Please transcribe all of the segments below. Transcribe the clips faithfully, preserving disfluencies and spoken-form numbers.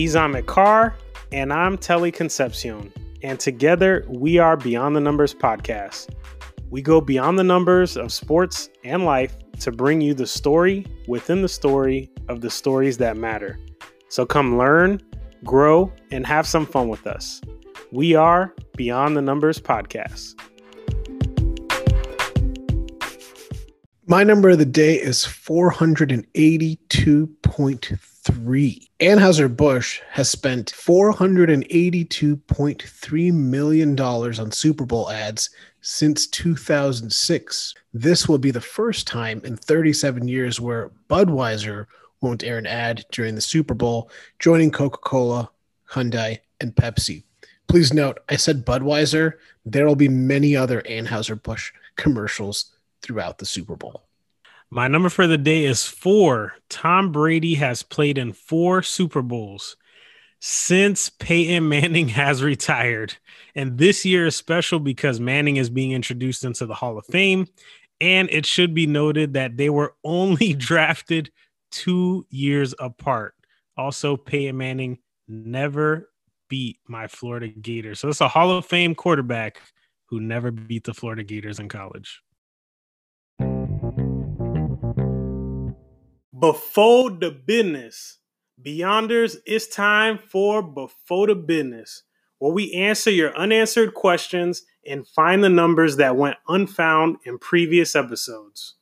He's Amit Carr, and I'm Telly Concepcion, and together we are Beyond the Numbers Podcast. We go beyond the numbers of sports and life to bring you the story within the story of the stories that matter. So come learn, grow, and have some fun with us. We are Beyond the Numbers Podcast. My number of the day is four eighty-two point three. Anheuser-Busch has spent four hundred eighty-two point three million dollars on Super Bowl ads since two thousand six. This will be the first time in thirty-seven years where Budweiser won't air an ad during the Super Bowl, joining Coca-Cola, Hyundai, and Pepsi. Please note, I said Budweiser. There will be many other Anheuser-Busch commercials throughout the Super Bowl. My number for the day is four. Tom Brady has played in four Super Bowls since Peyton Manning has retired. And this year is special because Manning is being introduced into the Hall of Fame. And it should be noted that they were only drafted two years apart. Also, Peyton Manning never beat my Florida Gators. So it's a Hall of Fame quarterback who never beat the Florida Gators in college. Before the business, Beyonders, it's time for Before the Business, where we answer your unanswered questions and find the numbers that went unfound in previous episodes.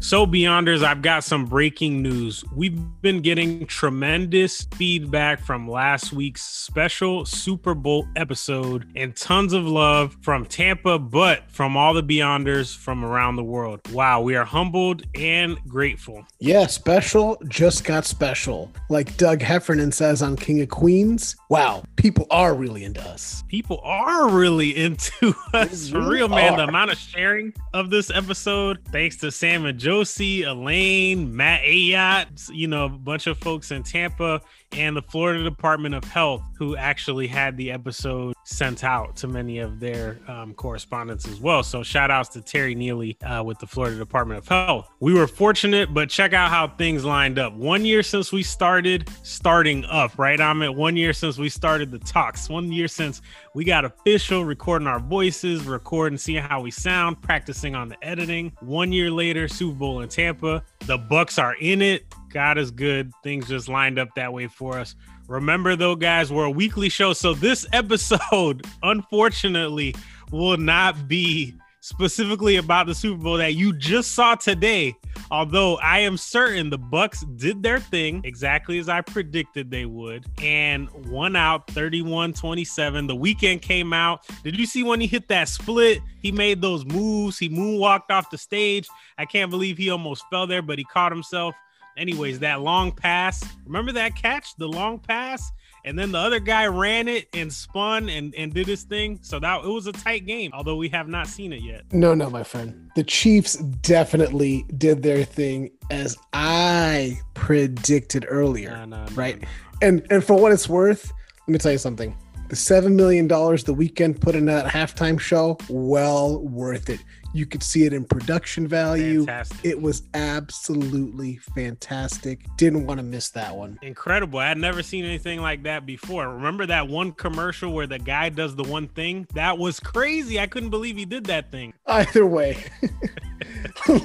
So, Beyonders, I've got some breaking news. We've been getting tremendous feedback from last week's special Super Bowl episode and tons of love from Tampa, but from all the Beyonders from around the world. Wow, we are humbled and grateful. Yeah, special just got special. Like Doug Heffernan says on King of Queens, wow, people are really into us. People are really into us. For real, man, the amount of sharing of this episode, thanks to Sam and Joe. Josie, Elaine, Matt Ayotte, you know, a bunch of folks in Tampa and the Florida Department of Health, who actually had the episode sent out to many of their um, correspondents as well. So shout outs to Terry Neely uh, with the Florida Department of Health. We were fortunate, but check out how things lined up. One year since we started starting up, right? I'm at one year since we started the talks, one year since we got official, recording our voices, recording, seeing how we sound, practicing on the editing. One year later, Super Bowl in Tampa. The Bucs are in it. God is good. Things just lined up that way for us. Remember, though, guys, we're a weekly show. So this episode, unfortunately, will not be specifically about the Super Bowl that you just saw today. Although I am certain the Bucs did their thing exactly as I predicted they would and won out thirty-one twenty-seven. The Weeknd came out. Did you see when he hit that split? He made those moves. He moonwalked off the stage. I can't believe he almost fell there, but he caught himself. Anyways, that long pass, remember that catch, the long pass? And then the other guy ran it and spun and, and did his thing. So that it was a tight game, although we have not seen it yet. No, no, my friend. The Chiefs definitely did their thing as I predicted earlier, no, no, right? No, no. And and for what it's worth, let me tell you something. The seven million dollars the Weeknd put in that halftime show, well worth it. You could see it in production value. Fantastic. It was absolutely fantastic. Didn't want to miss that one. Incredible. I had never seen anything like that before. Remember that one commercial where the guy does the one thing? That was crazy. I couldn't believe he did that thing. Either way,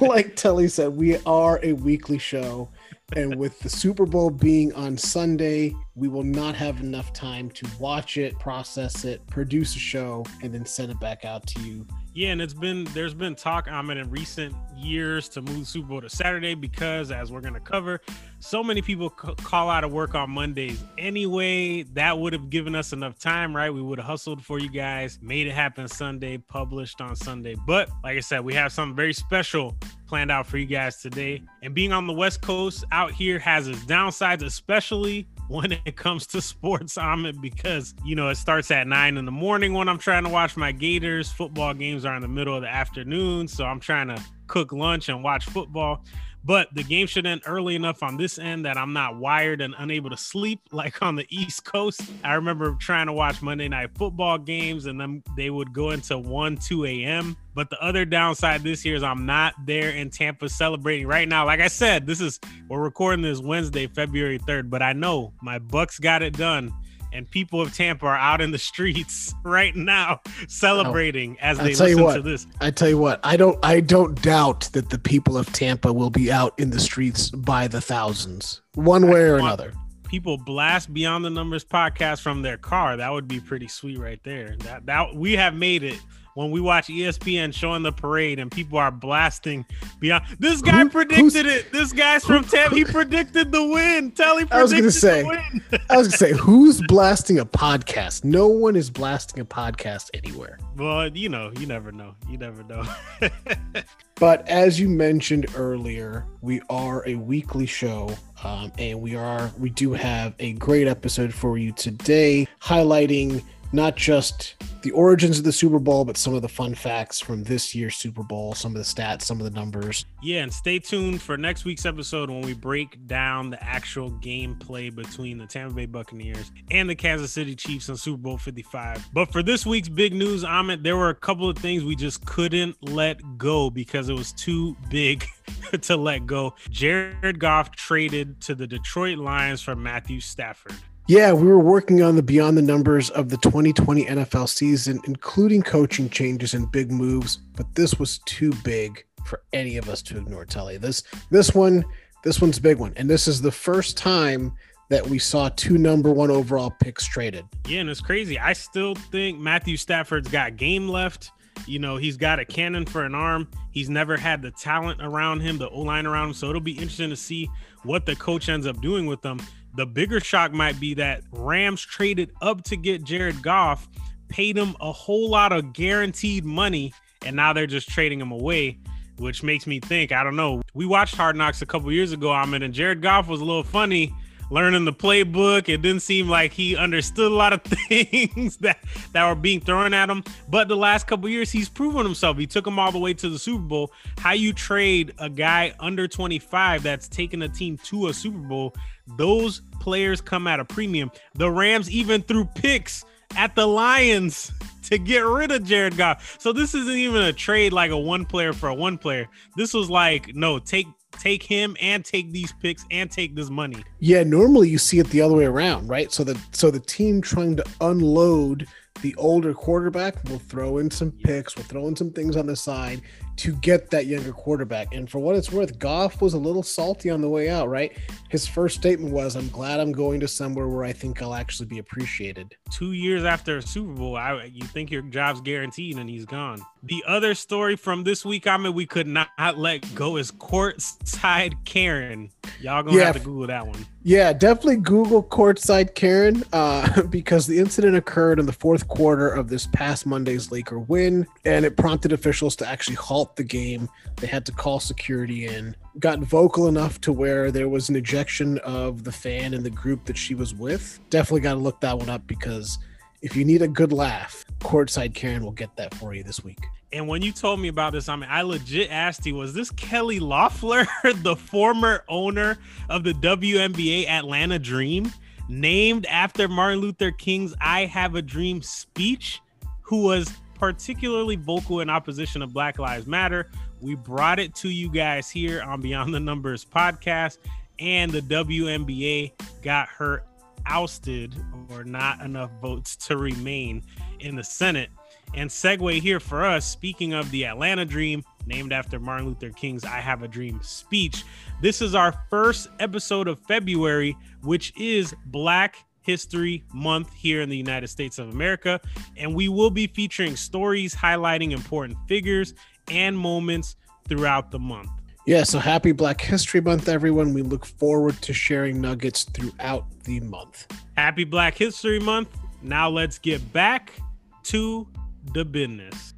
like Telly said, we are a weekly show. And with the Super Bowl being on Sunday, we will not have enough time to watch it, process it, produce a show, and then send it back out to you. Yeah, and it's been there's been talk, Amit, in recent years to move Super Bowl to Saturday because, as we're going to cover, so many people c- call out of work on Mondays. Anyway, that would have given us enough time, right? We would have hustled for you guys, made it happen Sunday, published on Sunday. But like I said, we have something very special planned out for you guys today. And being on the West Coast out here has its downsides, especially when it comes to sports, Amit, because, you know, it starts at nine in the morning when I'm trying to watch my Gators. Football games are in the middle of the afternoon, so I'm trying to cook lunch and watch football. But the game should end early enough on this end that I'm not wired and unable to sleep like on the East Coast. I remember trying to watch Monday Night Football games, and then they would go into one, two a.m. But the other downside this year is I'm not there in Tampa celebrating right now. Like I said, this is we're recording this Wednesday, February third, but I know my Bucks got it done. And people of Tampa are out in the streets right now celebrating oh, as they listen what, to this. I tell you what, I don't I don't doubt that the people of Tampa will be out in the streets by the thousands, one way or another. People blast Beyond the Numbers podcast from their car. That would be pretty sweet right there. That that we have made it. When we watch E S P N showing the parade and people are blasting Beyond, this guy Who, predicted it. This guy's from Tampa. He predicted the win. Telly predicted I was gonna say, the win. I was going to say, who's blasting a podcast? No one is blasting a podcast anywhere. Well, you know, you never know. You never know. But as you mentioned earlier, we are a weekly show. Um, and we are we do have a great episode for you today, highlighting not just the origins of the Super Bowl, but some of the fun facts from this year's Super Bowl, some of the stats, some of the numbers. Yeah, and stay tuned for next week's episode when we break down the actual gameplay between the Tampa Bay Buccaneers and the Kansas City Chiefs in Super Bowl fifty-five. But for this week's big news, Amit, there were a couple of things we just couldn't let go because it was too big to let go. Jared Goff traded to the Detroit Lions for Matthew Stafford. Yeah, we were working on the Beyond the Numbers of the twenty twenty N F L season, including coaching changes and big moves, but this was too big for any of us to ignore, Telly. This this one, this one's a big one, and this is the first time that we saw two number one overall picks traded. Yeah, and it's crazy. I still think Matthew Stafford's got game left. You know, he's got a cannon for an arm. He's never had the talent around him, the O-line around him, so it'll be interesting to see what the coach ends up doing with them. The bigger shock might be that Rams traded up to get Jared Goff, paid him a whole lot of guaranteed money, and now they're just trading him away, which makes me think, I don't know. We watched Hard Knocks a couple years ago, Ahmed, and Jared Goff was a little funny learning the playbook. It didn't seem like he understood a lot of things that, that were being thrown at him. But the last couple of years, he's proven himself. He took him all the way to the Super Bowl. How you trade a guy under twenty-five that's taken a team to a Super Bowl, those players come at a premium. The Rams even threw picks at the Lions to get rid of Jared Goff. So this isn't even a trade like a one player for a one player. This was like, no, take Take him and take these picks and take this money. Yeah, normally you see it the other way around, right? So the so the team trying to unload the older quarterback will throw in some picks, will throw in some things on the side to get that younger quarterback. And for what it's worth, Goff was a little salty on the way out, right? His first statement was, I'm glad I'm going to somewhere where I think I'll actually be appreciated. Two years after a Super Bowl, I, you think your job's guaranteed and he's gone. The other story from this week, I mean, we could not let go is Courtside Karen. Y'all gonna yeah, have to Google that one. Yeah, definitely Google Courtside Karen uh, because the incident occurred in the fourth quarter of this past Monday's Laker win, and it prompted officials to actually halt the game. They had to call security in. Got vocal enough to where there was an ejection of the fan and the group that she was with. Definitely got to look that one up because if you need a good laugh, Courtside Karen will get that for you this week. And when you told me about this, I mean, I legit asked you, was this Kelly Loeffler, the former owner of the W N B A Atlanta Dream, named after Martin Luther King's I Have a Dream speech, who was particularly vocal in opposition of Black Lives Matter? We brought it to you guys here on Beyond the Numbers podcast, and the W N B A got her ousted or not enough votes to remain in the Senate. And segue here for us, speaking of the Atlanta Dream, named after Martin Luther King's I Have a Dream speech, this is our first episode of February, which is Black History Month here in the United States of America, and we will be featuring stories highlighting important figures and moments throughout the month. Yeah, so happy Black History Month, everyone. We look forward to sharing nuggets throughout the month. Happy Black History Month. Now let's get back to the business.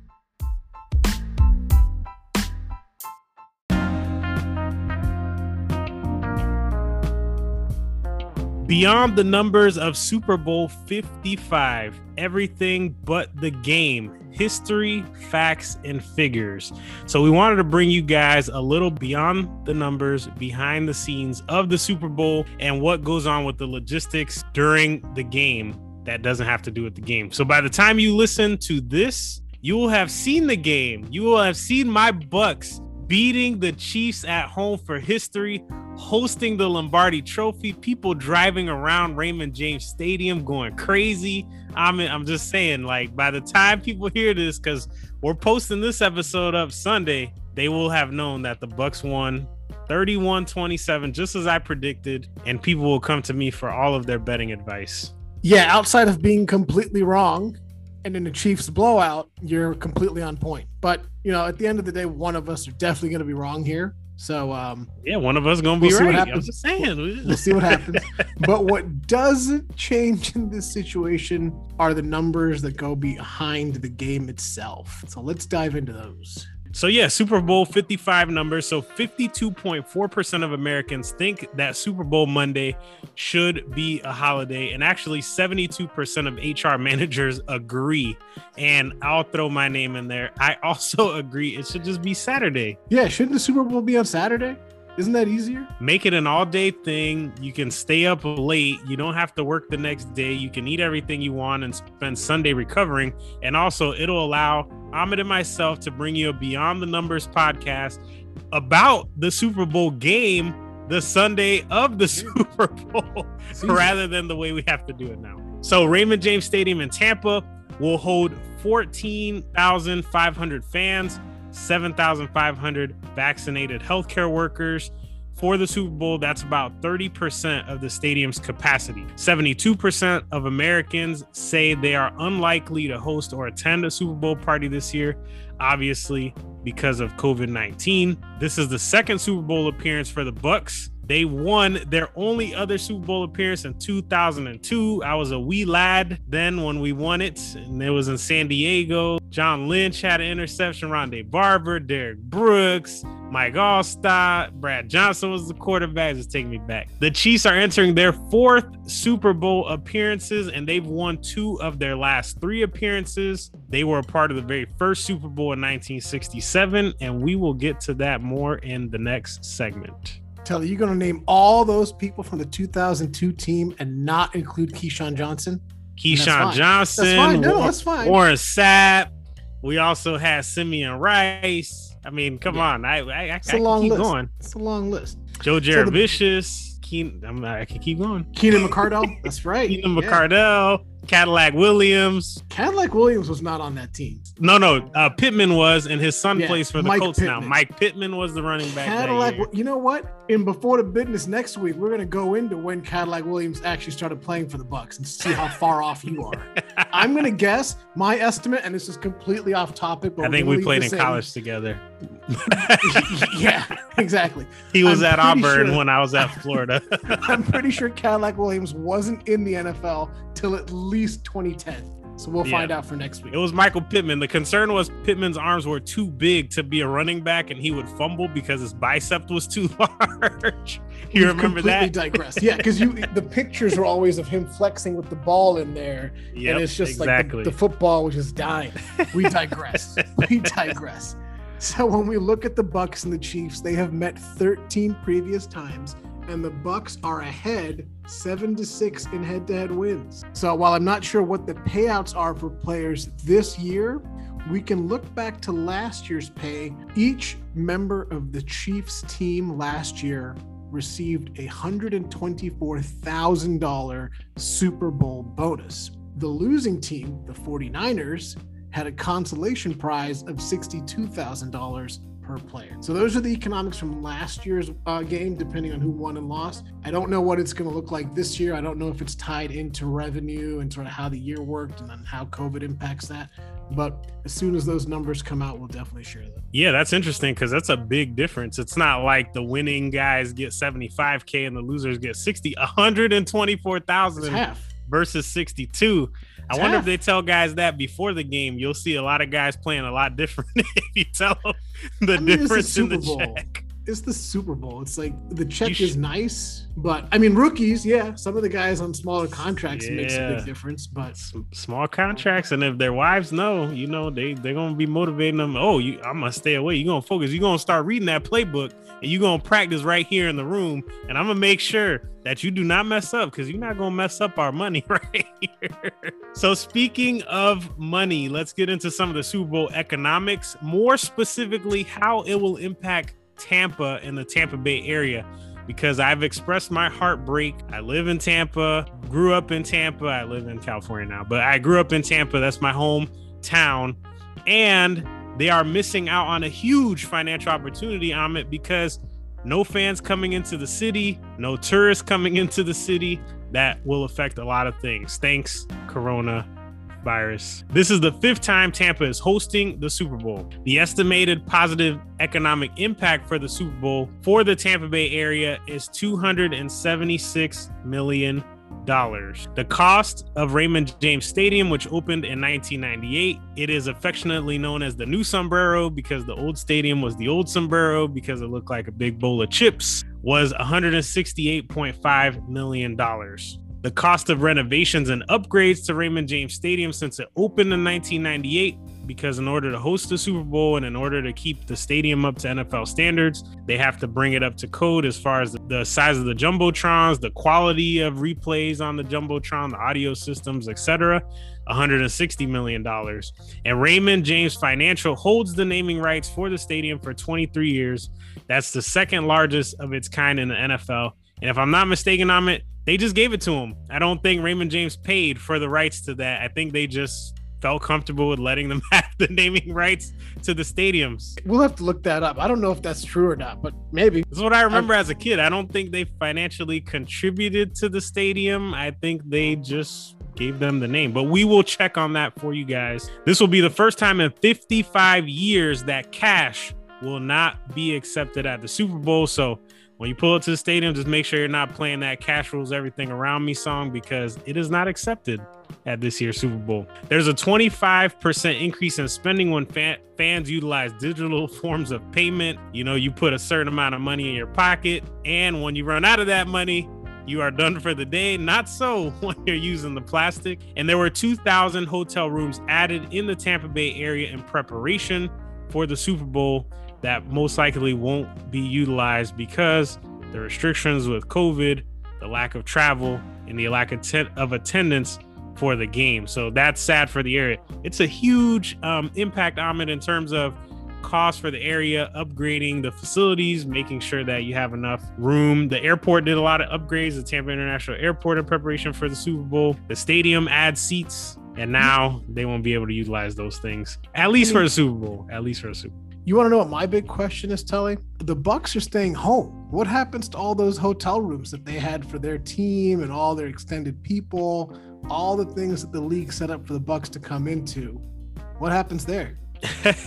Beyond the Numbers of Super Bowl fifty-five, everything but the game, history, facts, and figures. So we wanted to bring you guys a little beyond the numbers, behind the scenes of the Super Bowl and what goes on with the logistics during the game that doesn't have to do with the game. So by the time you listen to this, you will have seen the game. You will have seen my Bucks beating the Chiefs at home for history, hosting the Lombardi Trophy, people driving around Raymond James Stadium going crazy. I mean, I'm just saying, like, by the time people hear this, because we're posting this episode up Sunday, they will have known that the Bucks won thirty-one twenty-seven, just as I predicted, and people will come to me for all of their betting advice. Yeah, outside of being completely wrong, and in the Chiefs blowout, you're completely on point. But, you know, at the end of the day, one of us are definitely going to be wrong here. So, um, yeah, one of us is going to be right. I'm just saying. We'll, we'll see what happens. But what doesn't change in this situation are the numbers that go behind the game itself. So let's dive into those. So, yeah, Super Bowl fifty-five numbers. So fifty-two point four percent of Americans think that Super Bowl Monday should be a holiday. And actually seventy-two percent of H R managers agree. And I'll throw my name in there. I also agree it should just be Saturday. Yeah, shouldn't the Super Bowl be on Saturday? Isn't that easier? Make it an all-day thing. You can stay up late. You don't have to work the next day. You can eat everything you want and spend Sunday recovering. And also, it'll allow Amit and myself to bring you a Beyond the Numbers podcast about the Super Bowl game the Sunday of the Super Bowl rather than the way we have to do it now. So Raymond James Stadium in Tampa will hold fourteen thousand five hundred fans, seven thousand five hundred vaccinated healthcare workers for the Super Bowl. That's about thirty percent of the stadium's capacity. seventy-two percent of Americans say they are unlikely to host or attend a Super Bowl party this year, obviously because of COVID nineteen. This is the second Super Bowl appearance for the Bucks. They won their only other Super Bowl appearance in two thousand two. I was a wee lad then when we won it, and it was in San Diego. John Lynch had an interception, Rondé Barber, Derek Brooks, Mike Allstott, Brad Johnson was the quarterback. Just take me back. The Chiefs are entering their fourth Super Bowl appearances, and they've won two of their last three appearances. They were a part of the very first Super Bowl in nineteen sixty-seven, and we will get to that more in the next segment. Telly, you're going to name all those people from the two thousand two team and not include Keyshawn Johnson? Keyshawn that's Johnson. That's fine. No, that's fine. Warren Sapp. We also had Simeon Rice. I mean, come yeah. on. I, I, I, it's I a long keep list. going. It's a long list. Joe Jaravicious. So the, Keen, I'm, I can keep going. Keenan McCardell. That's right. Keenan yeah. McCardell. Cadillac Williams. Cadillac Williams was not on that team. No, no. Uh, Pittman was, and his son yeah, plays for the Mike Colts Pittman. now. Mike Pittman was the running back. Cadillac, you know what? And before the business next week, we're going to go into when Cadillac Williams actually started playing for the Bucks and see how far off you are. I'm going to guess my estimate, and this is completely off topic. But I think we played in college together. Yeah, exactly. He was I'm at Auburn sure, when I was at Florida. I'm pretty sure Cadillac Williams wasn't in the N F L till at least twenty ten. So we'll yeah. find out for next week. It was Michael Pittman. The concern was Pittman's arms were too big to be a running back, and he would fumble because his bicep was too large. You We've remember that? Digressed. Yeah, because you the pictures were always of him flexing with the ball in there, yep, and it's just exactly. like the, the football was just dying. We digress. we digress. So when we look at the Bucks and the Chiefs, they have met thirteen previous times, and the Bucks are ahead seven to six in head-to-head wins. So while I'm not sure what the payouts are for players this year, we can look back to last year's pay. Each member of the Chiefs team last year received a one hundred twenty-four thousand dollars Super Bowl bonus. The losing team, the forty-niners, had a consolation prize of sixty-two thousand dollars per player. So those are the economics from last year's uh, game, depending on who won and lost. I don't know what it's going to look like this year. I don't know if it's tied into revenue and sort of how the year worked and then how COVID impacts that. But as soon as those numbers come out, we'll definitely share them. Yeah, that's interesting because that's a big difference. It's not like the winning guys get seventy-five K and the losers get sixty, one hundred twenty-four thousand versus sixty-two. I wonder if they tell guys that before the game. You'll see a lot of guys playing a lot different if you tell them the I mean, difference in the check. it's the Super Bowl. It's like the check should... is nice, but I mean, rookies, yeah, some of the guys on smaller contracts yeah. makes a big difference. But S- small contracts, and if their wives know, you know, they they're gonna be motivating them. Oh, you, I'm gonna stay away. You're gonna focus. You're gonna start reading that playbook, and you're gonna practice right here in the room. And I'm gonna make sure that you do not mess up, because you're not gonna mess up our money right here. So speaking of money, let's get into some of the Super Bowl economics, more specifically how it will impact Tampa and the Tampa Bay area, because I've expressed my heartbreak. I live in Tampa, grew up in Tampa. I live in California now, but I grew up in Tampa. That's my hometown. And they are missing out on a huge financial opportunity, Amit, because no fans coming into the city, no tourists coming into the city. That will affect a lot of things. Thanks, coronavirus. This is the fifth time Tampa is hosting the Super Bowl. The estimated positive economic impact for the Super Bowl for the Tampa Bay area is two hundred seventy-six million dollars. The cost of Raymond James Stadium, which opened in nineteen ninety-eight, it is affectionately known as the new Sombrero, because the old stadium was the old Sombrero because it looked like a big bowl of chips, was one hundred sixty-eight point five million dollars. The cost of renovations and upgrades to Raymond James Stadium since it opened in nineteen ninety-eight, because in order to host the Super Bowl and in order to keep the stadium up to N F L standards, they have to bring it up to code as far as the size of the Jumbotrons, the quality of replays on the Jumbotron, the audio systems, et cetera, one hundred sixty million dollars. And Raymond James Financial holds the naming rights for the stadium for twenty-three years. That's the second largest of its kind in the N F L. And if I'm not mistaken, Amit, they just gave it to him. I don't think Raymond James paid for the rights to that. I think they just felt comfortable with letting them have the naming rights to the stadiums. We'll have to look that up. I don't know if that's true or not, but maybe. This is what I remember I'm, as a kid. I don't think they financially contributed to the stadium. I think they just gave them the name, but we will check on that for you guys. This will be the first time in fifty-five years that cash will not be accepted at the Super Bowl. So when you pull up to the stadium, just make sure you're not playing that Cash Rules Everything Around Me song, because it is not accepted at this year's Super Bowl. There's a twenty-five percent increase in spending when fan- fans utilize digital forms of payment. You know, you put a certain amount of money in your pocket, and when you run out of that money, you are done for the day. Not so when you're using the plastic. And there were two thousand hotel rooms added in the Tampa Bay area in preparation for the Super Bowl that most likely won't be utilized because the restrictions with COVID, the lack of travel, and the lack of, te- of attendance for the game. So that's sad for the area. It's a huge um, impact, Amit, in terms of cost for the area, upgrading the facilities, making sure that you have enough room. The airport did a lot of upgrades, the Tampa International Airport, in preparation for the Super Bowl. The stadium adds seats, and now they won't be able to utilize those things, at least for the Super Bowl, at least for the Super Bowl. You want to know what my big question is, Telly? The Bucs are staying home. What happens to all those hotel rooms that they had for their team and all their extended people, all the things that the league set up for the Bucs to come into? What happens there?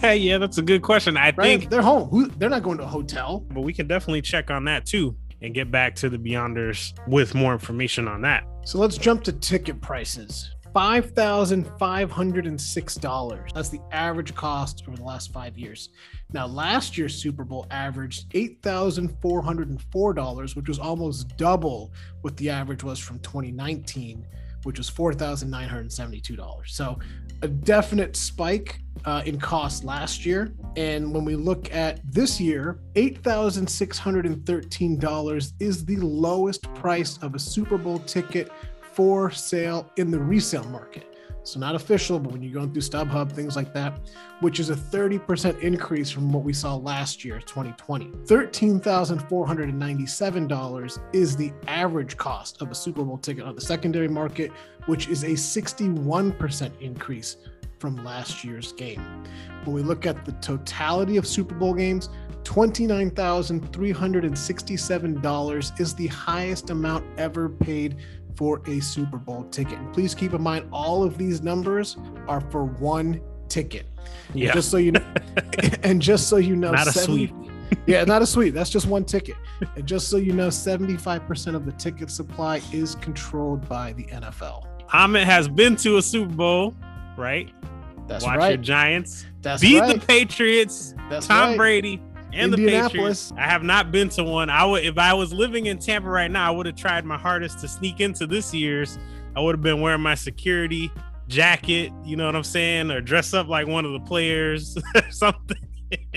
Yeah, that's a good question. I right? think they're home. They're not going to a hotel. But we can definitely check on that too and get back to the Beyonders with more information on that. So let's jump to ticket prices. five thousand five hundred six dollars. That's the average cost over the last five years. Now, last year's Super Bowl averaged eight thousand four hundred four dollars, which was almost double what the average was from twenty nineteen, which was four thousand nine hundred seventy-two dollars. So a definite spike uh, in cost last year. And when we look at this year, eight thousand six hundred thirteen dollars is the lowest price of a Super Bowl ticket for sale in the resale market. So not official, but when you're going through StubHub, things like that, which is a thirty percent increase from what we saw last year, twenty twenty. thirteen thousand four hundred ninety-seven dollars is the average cost of a Super Bowl ticket on the secondary market, which is a sixty-one percent increase from last year's game. When we look at the totality of Super Bowl games, twenty-nine thousand three hundred sixty-seven dollars is the highest amount ever paid for a Super Bowl ticket. And please keep in mind, all of these numbers are for one ticket. Yeah. And just so you know, and just so you know, not seventy, a sweep. Yeah, not a sweep. That's just one ticket. And just so you know, seventy-five percent of the ticket supply is controlled by the N F L. Amit has been to a Super Bowl, right? That's Watch right. Watch your Giants. That's Beat right. the Patriots. That's Tom right. Brady. and the Patriots. I have not been to one. I would, if I was living in Tampa right now, I would have tried my hardest to sneak into this year's. I would have been wearing my security jacket, you know what I'm saying, or dress up like one of the players or something.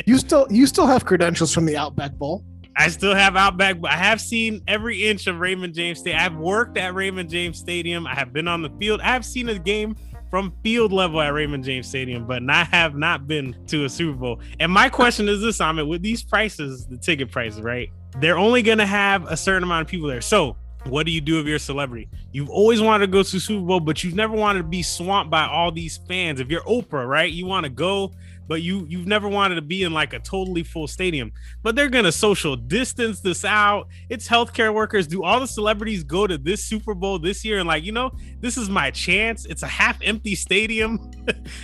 You still, you still have credentials from the Outback Bowl. I still have Outback, but I have seen every inch of Raymond James Stadium. I've worked at Raymond James Stadium. I have been on the field. I have seen a game from field level at Raymond James Stadium, but I have not been to a Super Bowl. And my question is this, Amit, with these prices, the ticket prices, right? They're only going to have a certain amount of people there. So what do you do if you're a celebrity? You've always wanted to go to Super Bowl, but you've never wanted to be swamped by all these fans. If you're Oprah, right? You want to go, but you, you've never wanted to be in like a totally full stadium. But they're going to social distance this out. It's healthcare workers. Do all the celebrities go to this Super Bowl this year and like, you know, this is my chance. It's a half empty stadium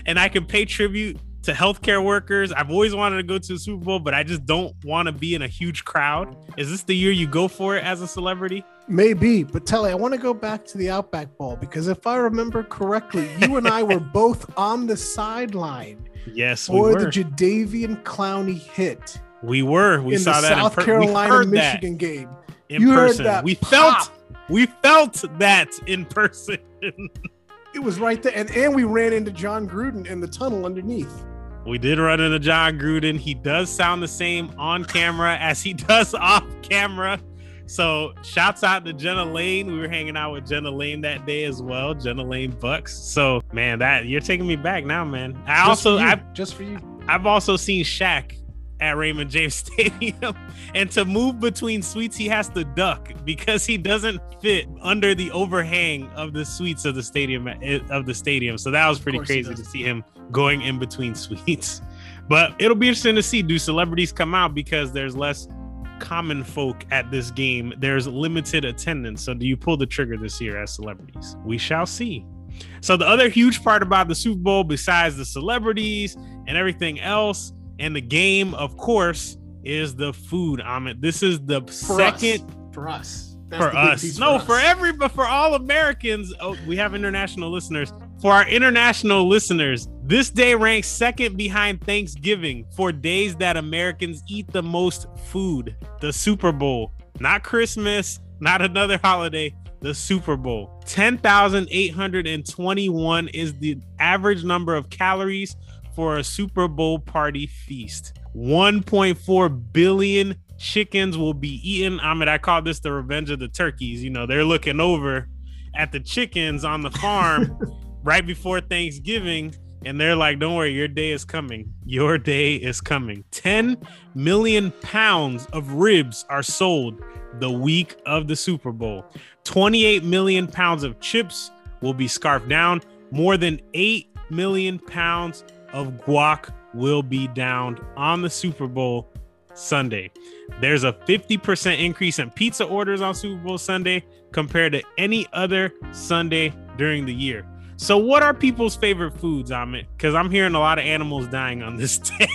and I can pay tribute to healthcare workers. I've always wanted to go to a Super Bowl, but I just don't want to be in a huge crowd. Is this the year you go for it as a celebrity? Maybe, but Telly, I want to go back to the Outback Bowl because if I remember correctly, you and I were both on the sideline. Yes, we were. For the Jadeveon Clowney hit. We were. We saw that in the South Carolina Michigan game. In person. We felt we felt that in person. It was right there. And and we ran into John Gruden in the tunnel underneath. We did run into John Gruden. He does sound the same on camera as he does off camera. So shouts out to Jenna Lane. We were hanging out with Jenna Lane that day as well. Jenna Lane Bucks. So man, that you're taking me back now, man. I just also, for you, I've, just for you, I've also seen Shaq at Raymond James Stadium, and to move between suites, he has to duck because he doesn't fit under the overhang of the suites of the stadium of the stadium. So that was pretty crazy to see him going in between suites. But it'll be interesting to see, do celebrities come out because there's less common folk at this game? There's limited attendance. So do you pull the trigger this year as celebrities? We shall see. So the other huge part about the Super Bowl, besides the celebrities and everything else, and the game, of course, is the food, Amit. This is the for second us. for us. That's for us. No, for, for us. every, but for all Americans. Oh, we have international listeners. For our international listeners, this day ranks second behind Thanksgiving for days that Americans eat the most food. The Super Bowl, not Christmas, not another holiday. The Super Bowl. ten thousand eight hundred twenty-one is the average number of calories for a Super Bowl party feast. one point four billion chickens will be eaten. I mean, I call this the revenge of the turkeys. You know, they're looking over at the chickens on the farm right before Thanksgiving, and they're like, don't worry, your day is coming. Your day is coming. ten million pounds of ribs are sold the week of the Super Bowl. twenty-eight million pounds of chips will be scarfed down. More than eight million pounds of guac will be downed on the Super Bowl Sunday. There's a fifty percent increase in pizza orders on Super Bowl Sunday compared to any other Sunday during the year. So what are people's favorite foods, Amit? Because I'm hearing a lot of animals dying on this day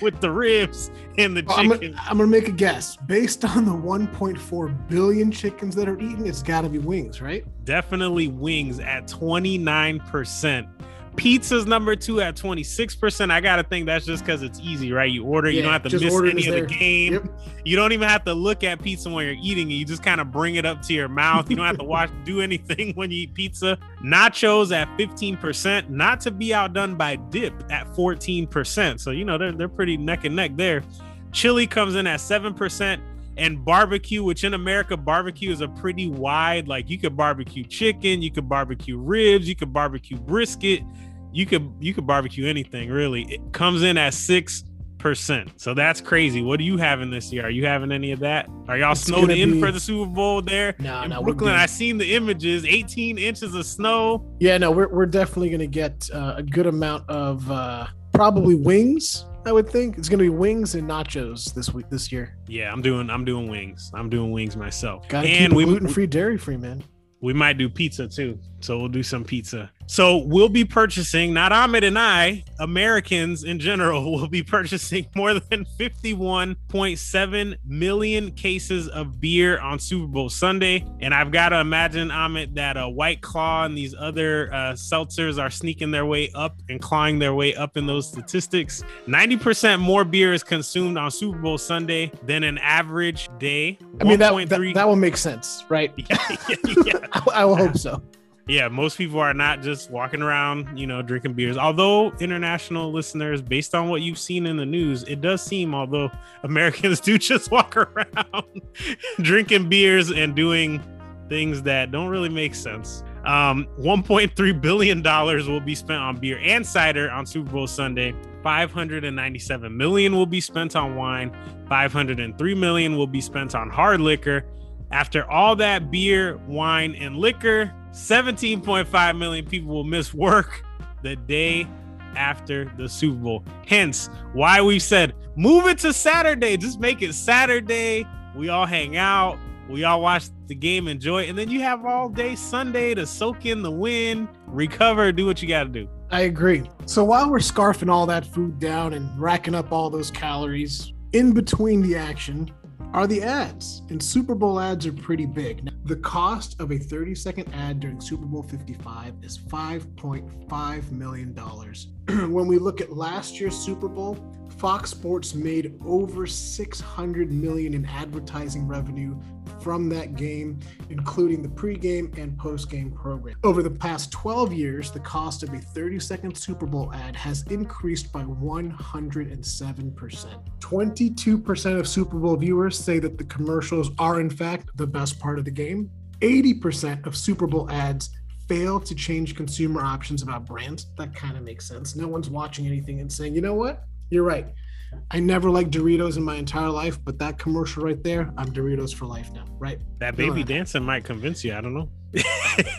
with the ribs and the well, chicken. I'm going to make a guess. Based on the one point four billion chickens that are eaten, it's got to be wings, right? Definitely wings at twenty-nine percent. Pizza's number two at twenty-six percent. I got to think that's just because it's easy, right? You order, yeah, you don't have to miss any of the game. Yep. You don't even have to look at pizza when you're eating it. You just kind of bring it up to your mouth. You don't have to watch, do anything when you eat pizza. Nachos at fifteen percent, not to be outdone by dip at fourteen percent. So, you know, they're, they're pretty neck and neck there. Chili comes in at seven percent. And barbecue, which in America, barbecue is a pretty wide, like you could barbecue chicken, you could barbecue ribs, you could barbecue brisket, you could you could barbecue anything, really. It comes in at six percent. So that's crazy. What are you having this year? Are you having any of that? Are y'all it's snowed in be... for the Super Bowl there? No, in no. Brooklyn, I seen the images, eighteen inches of snow. Yeah, no, we're, we're definitely going to get uh, a good amount of uh, probably wings. I would think it's going to be wings and nachos this week, this year. Yeah, I'm doing, I'm doing wings. I'm doing wings myself. Gotta and keep we gluten free, dairy free, man. We might do pizza too, so we'll do some pizza. So we'll be purchasing, not Amit and I, Americans in general, will be purchasing more than fifty-one point seven million cases of beer on Super Bowl Sunday. And I've got to imagine, Amit, that a White Claw and these other uh, seltzers are sneaking their way up and clawing their way up in those statistics. ninety percent more beer is consumed on Super Bowl Sunday than an average day. I mean, that, that, that will make sense, right? Yeah, yeah, yeah. I, I will hope so. Yeah, most people are not just walking around, you know, drinking beers. Although international listeners, based on what you've seen in the news, it does seem, although Americans do just walk around drinking beers and doing things that don't really make sense. Um, one point three billion dollars will be spent on beer and cider on Super Bowl Sunday. five hundred ninety-seven million dollars will be spent on wine. five hundred three million dollars will be spent on hard liquor. After all that beer, wine, and liquor, seventeen point five million people will miss work the day after the Super Bowl. Hence why we've said, move it to Saturday. Just make it Saturday. We all hang out. We all watch the game, enjoy it. And then you have all day Sunday to soak in the win, recover, do what you got to do. I agree. So while we're scarfing all that food down and racking up all those calories, in between the action are the ads, and Super Bowl ads are pretty big. Now, the cost of a thirty-second ad during Super Bowl fifty-five is five point five million dollars. When we look at last year's Super Bowl, Fox Sports made over six hundred million dollars in advertising revenue from that game, including the pregame and postgame program. Over the past twelve years, the cost of a thirty-second Super Bowl ad has increased by one hundred seven percent. twenty-two percent of Super Bowl viewers say that the commercials are, in fact, the best part of the game. eighty percent of Super Bowl ads fail to change consumer options about brands. That kind of makes sense. No one's watching anything and saying, you know what? You're right. I never liked Doritos in my entire life, but that commercial right there, I'm Doritos for life now, right? That baby dancing might convince you. I don't know.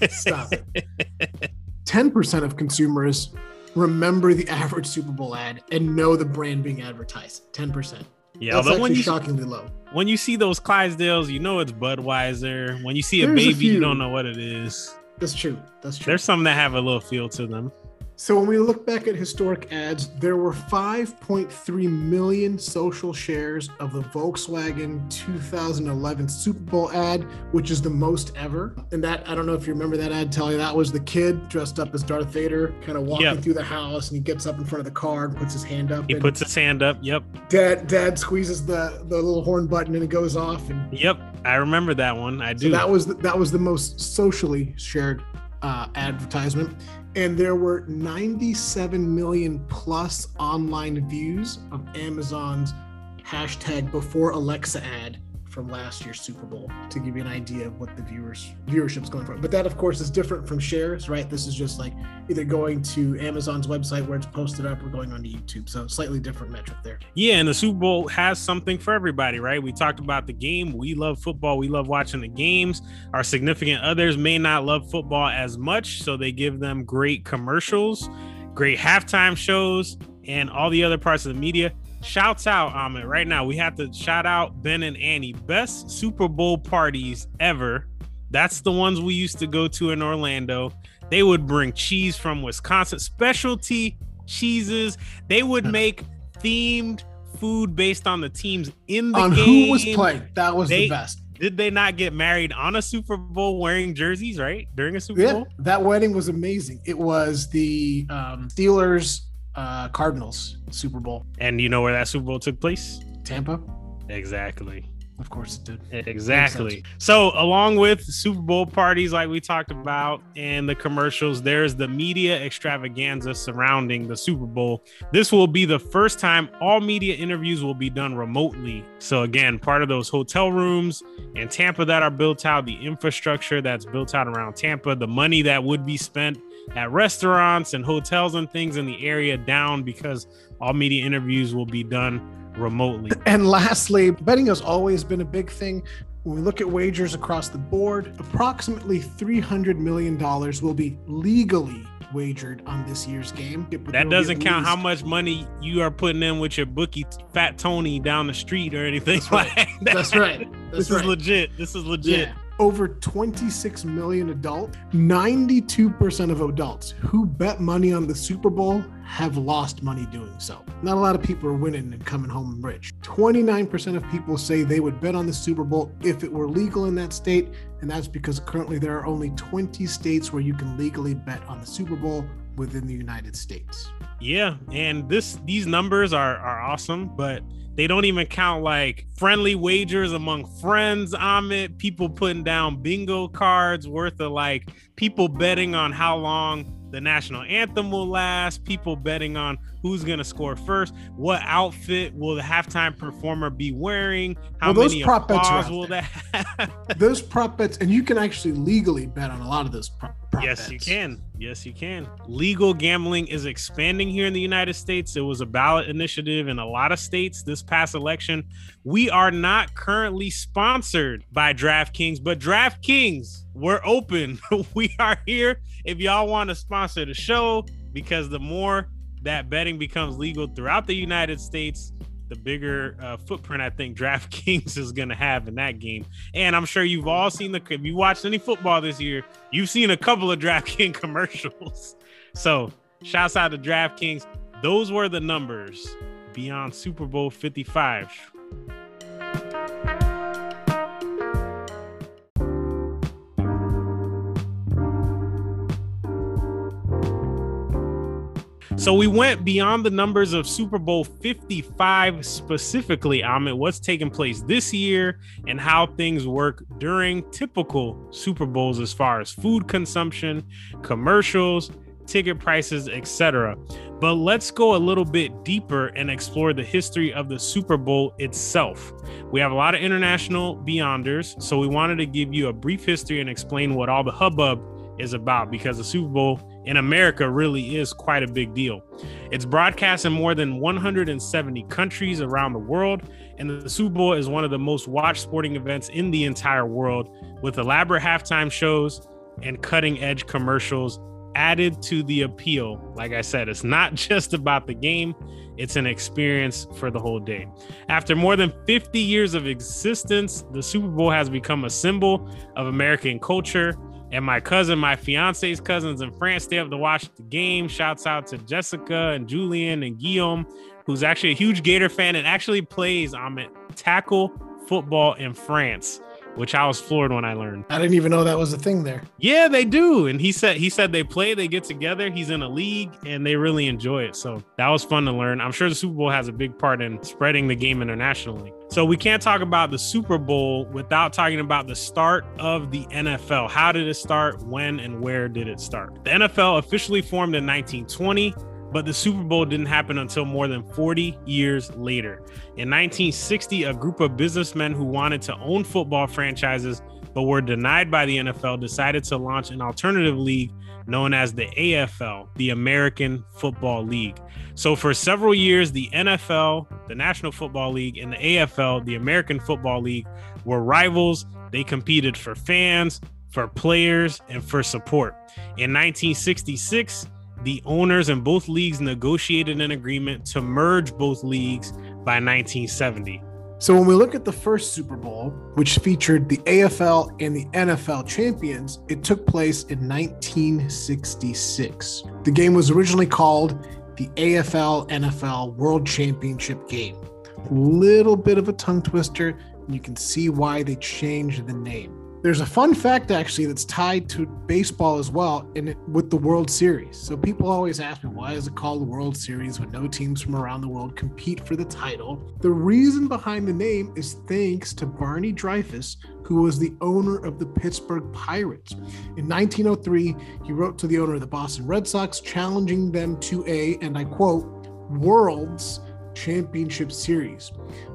Stop it. ten percent of consumers remember the average Super Bowl ad and know the brand being advertised. ten percent. Yeah, that's actually when you, shockingly low. When you see those Clydesdales, you know it's Budweiser. When you see a There's baby, a you don't know what it is. That's true. That's true. There's some that have a little feel to them. So when we look back at historic ads, there were five point three million social shares of the Volkswagen two thousand eleven Super Bowl ad, which is the most ever. And that, I don't know if you remember that ad, Telly, that was the kid dressed up as Darth Vader, kind of walking yep. through the house, and he gets up in front of the car and puts his hand up. He and puts his hand up, yep. Dad dad squeezes the, the little horn button and it goes off. And yep, I remember that one, I do. So that was the, that was the most socially shared uh, advertisement. And there were ninety-seven million plus online views of Amazon's hashtag before Alexa ad from last year's Super Bowl, to give you an idea of what the viewers viewership's going for. But that, of course, is different from shares, right? This is just like either going to Amazon's website where it's posted up or going onto YouTube. So slightly different metric there. Yeah, and the Super Bowl has something for everybody, right? We talked about the game. We love football. We love watching the games. Our significant others may not love football as much, so they give them great commercials, great halftime shows, and all the other parts of the media. Shouts out, Amit, right now. We have to shout out Ben and Annie. Best Super Bowl parties ever. That's the ones we used to go to in Orlando. They would bring cheese from Wisconsin, specialty cheeses. They would make themed food based on the teams in the on game. On who was playing. That was they, the best. Did they not get married on a Super Bowl wearing jerseys, right? During a Super yeah, Bowl? That wedding was amazing. It was the um, Steelers Uh, Cardinals Super Bowl. And you know where that Super Bowl took place? Tampa. Exactly. Of course it did. Exactly. So along with Super Bowl parties like we talked about and the commercials, there's the media extravaganza surrounding the Super Bowl. This will be the first time all media interviews will be done remotely. So again, part of those hotel rooms in Tampa that are built out, the infrastructure that's built out around Tampa, the money that would be spent at restaurants and hotels and things in the area down because all media interviews will be done remotely. And lastly, betting has always been a big thing. When we look at wagers across the board, approximately three hundred million dollars will be legally wagered on this year's game. That doesn't count how much money you are putting in with your bookie, Fat Tony, down the street or anything. That's right. Like that. That's right. That's this right. is legit. This is legit. Yeah. over twenty-six million adults, ninety-two percent of adults who bet money on the Super Bowl have lost money doing so. Not a lot of people are winning and coming home rich. twenty-nine percent of people say they would bet on the Super Bowl if it were legal in that state, and that's because currently there are only twenty states where you can legally bet on the Super Bowl within the United States. Yeah, and this these numbers are are awesome, but they don't even count like friendly wagers among friends, Amit, people putting down bingo cards worth of like people betting on how long the national anthem will last, people betting on who's going to score first, what outfit will the halftime performer be wearing, how well, many prop applause will that have. Those prop bets, and you can actually legally bet on a lot of those prop, prop yes, bets. Yes, you can. Yes, you can. Legal gambling is expanding here in the United States. It was a ballot initiative in a lot of states this past election. We are not currently sponsored by DraftKings, but DraftKings, we're open. We are here if y'all want to sponsor the show, because the more that betting becomes legal throughout the United States, the bigger uh, footprint I think DraftKings is going to have in that game. And I'm sure you've all seen the, if you watched any football this year, you've seen a couple of DraftKings commercials. So shouts out to DraftKings. Those were the numbers beyond Super Bowl fifty-five. So we went beyond the numbers of Super Bowl fifty-five specifically, Amit, what's taking place this year and how things work during typical Super Bowls as far as food consumption, commercials, ticket prices, et cetera. But let's go a little bit deeper and explore the history of the Super Bowl itself. We have a lot of international Beyonders, so we wanted to give you a brief history and explain what all the hubbub is about, because the Super Bowl in America really is quite a big deal. It's broadcast in more than one hundred seventy countries around the world, and the Super Bowl is one of the most watched sporting events in the entire world, with elaborate halftime shows and cutting-edge commercials added to the appeal. Like I said, it's not just about the game, it's an experience for the whole day. After more than fifty years of existence, the Super Bowl has become a symbol of American culture. And my cousin, my fiance's cousins in France, they have to watch the game. Shouts out to Jessica and Julian and Guillaume, who's actually a huge Gator fan and actually plays um, tackle football in France, which I was floored when I learned. I didn't even know that was a thing there. Yeah, they do. And he said he said they play, they get together. He's in a league and they really enjoy it. So that was fun to learn. I'm sure the Super Bowl has a big part in spreading the game internationally. So we can't talk about the Super Bowl without talking about the start of the N F L. How did it start? When and where did it start? The N F L officially formed in nineteen twenty. But the Super Bowl didn't happen until more than forty years later. In nineteen sixty, a group of businessmen who wanted to own football franchises but were denied by the N F L decided to launch an alternative league known as the A F L, the American Football League. So for several years, the N F L, the National Football League, and the A F L, the American Football League, were rivals. They competed for fans, for players, and for support. In nineteen sixty-six, the owners in both leagues negotiated an agreement to merge both leagues by nineteen seventy. So when we look at the first Super Bowl, which featured the A F L and the N F L champions, it took place in nineteen sixty-six. The game was originally called the A F L N F L World Championship Game. Little bit of a tongue twister, and you can see why they changed the name. There's a fun fact, actually, that's tied to baseball as well, and with the World Series. So people always ask me, why is it called the World Series when no teams from around the world compete for the title? The reason behind the name is thanks to Barney Dreyfus, who was the owner of the Pittsburgh Pirates. In nineteen oh three, he wrote to the owner of the Boston Red Sox, challenging them to a, and I quote, World's Championship Series.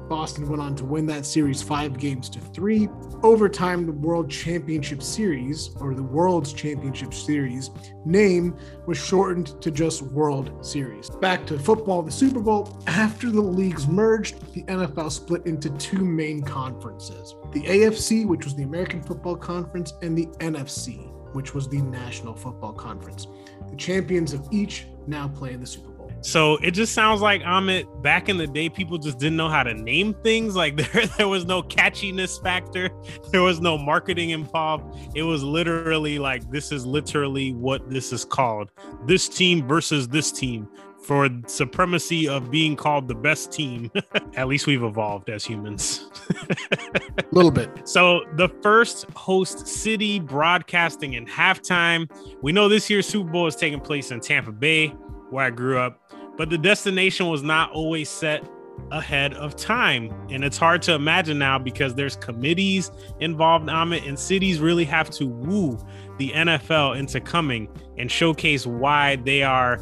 Boston went on to win that series five games to three. Over time, the World Championship Series, or the World's Championship Series name, was shortened to just World Series. Back to football, the Super Bowl. After the leagues merged, the N F L split into two main conferences: the A F C, which was the American Football Conference, and the N F C, which was the National Football Conference. The champions of each now play in the Super Bowl. So it just sounds like Amit, back in the day, people just didn't know how to name things. Like there, there was no catchiness factor. There was no marketing involved. It was literally like, this is literally what this is called. This team versus this team for supremacy of being called the best team. At least we've evolved as humans. A little bit. So the first host city broadcasting in halftime. We know this year's Super Bowl is taking place in Tampa Bay, where I grew up, but the destination was not always set ahead of time. And it's hard to imagine now because there's committees involved, Amit, and cities really have to woo the N F L into coming and showcase why they are